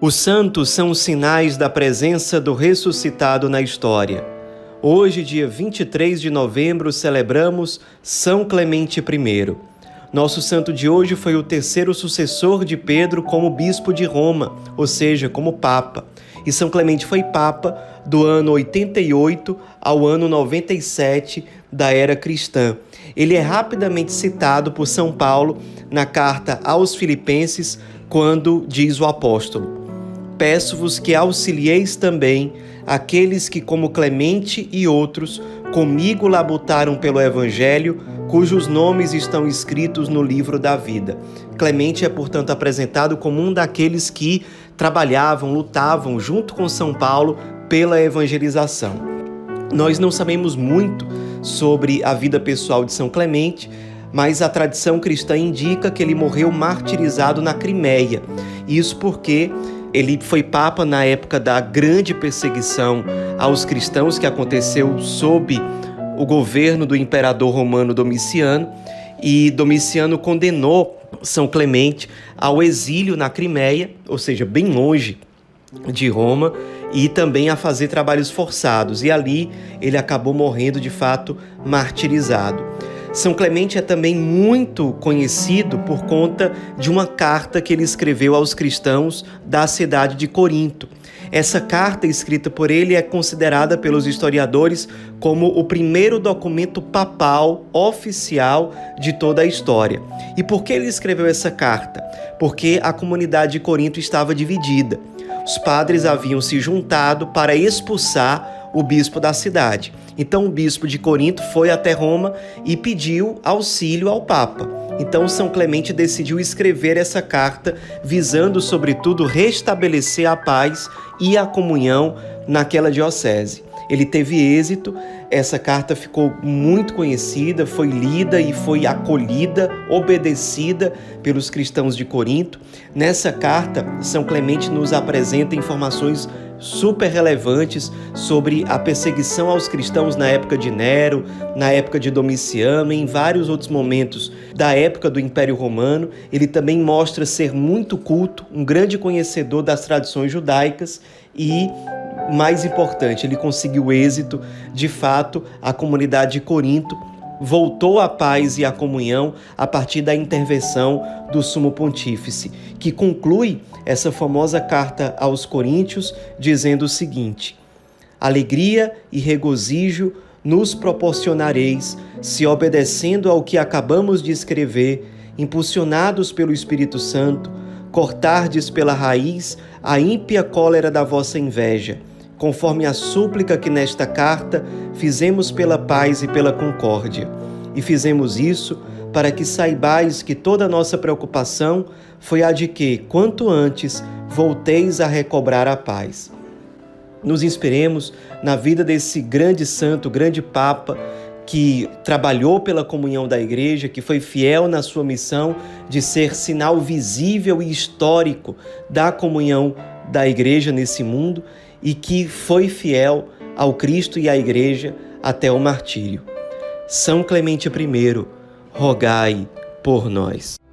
Os santos são os sinais da presença do ressuscitado na história. Hoje, dia 23 de novembro, celebramos São Clemente I. Nosso santo de hoje foi o terceiro sucessor de Pedro como bispo de Roma, ou seja, como papa. E São Clemente foi papa do ano 88 ao ano 97 da era cristã. Ele é rapidamente citado por São Paulo na carta aos Filipenses, quando diz o apóstolo: peço-vos que auxilieis também aqueles que, como Clemente e outros, comigo labutaram pelo Evangelho, cujos nomes estão escritos no livro da vida. Clemente é, portanto, apresentado como um daqueles que trabalhavam, lutavam, junto com São Paulo, pela evangelização. Nós não sabemos muito sobre a vida pessoal de São Clemente, mas a tradição cristã indica que ele morreu martirizado na Crimeia. Isso porque ele foi papa na época da grande perseguição aos cristãos que aconteceu sob o governo do imperador romano Domiciano, e Domiciano condenou São Clemente ao exílio na Crimeia, ou seja, bem longe de Roma, e também a fazer trabalhos forçados, e ali ele acabou morrendo de fato martirizado. São Clemente é também muito conhecido por conta de uma carta que ele escreveu aos cristãos da cidade de Corinto. Essa carta, escrita por ele, é considerada pelos historiadores como o primeiro documento papal oficial de toda a história. E por que ele escreveu essa carta? Porque a comunidade de Corinto estava dividida. Os padres haviam se juntado para expulsar o bispo da cidade. Então o bispo de Corinto foi até Roma e pediu auxílio ao Papa. Então São Clemente decidiu escrever essa carta visando, sobretudo, restabelecer a paz e a comunhão naquela diocese. Ele teve êxito, essa carta ficou muito conhecida, foi lida e foi acolhida, obedecida pelos cristãos de Corinto. Nessa carta, São Clemente nos apresenta informações super relevantes sobre a perseguição aos cristãos na época de Nero, na época de Domiciano e em vários outros momentos da época do Império Romano. Ele também mostra ser muito culto, um grande conhecedor das tradições judaicas e, mais importante, ele conseguiu êxito. De fato, a comunidade de Corinto voltou à paz e à comunhão a partir da intervenção do Sumo Pontífice, que conclui essa famosa carta aos Coríntios dizendo o seguinte: alegria e regozijo nos proporcionareis, se, obedecendo ao que acabamos de escrever, impulsionados pelo Espírito Santo, cortardes pela raiz a ímpia cólera da vossa inveja, conforme a súplica que nesta carta fizemos pela paz e pela concórdia. E fizemos isso para que saibais que toda nossa preocupação foi a de que, quanto antes, volteis a recobrar a paz. Nos inspiremos na vida desse grande santo, grande papa, que trabalhou pela comunhão da igreja, que foi fiel na sua missão de ser sinal visível e histórico da comunhão da igreja nesse mundo, e que foi fiel ao Cristo e à Igreja até o martírio. São Clemente I, rogai por nós.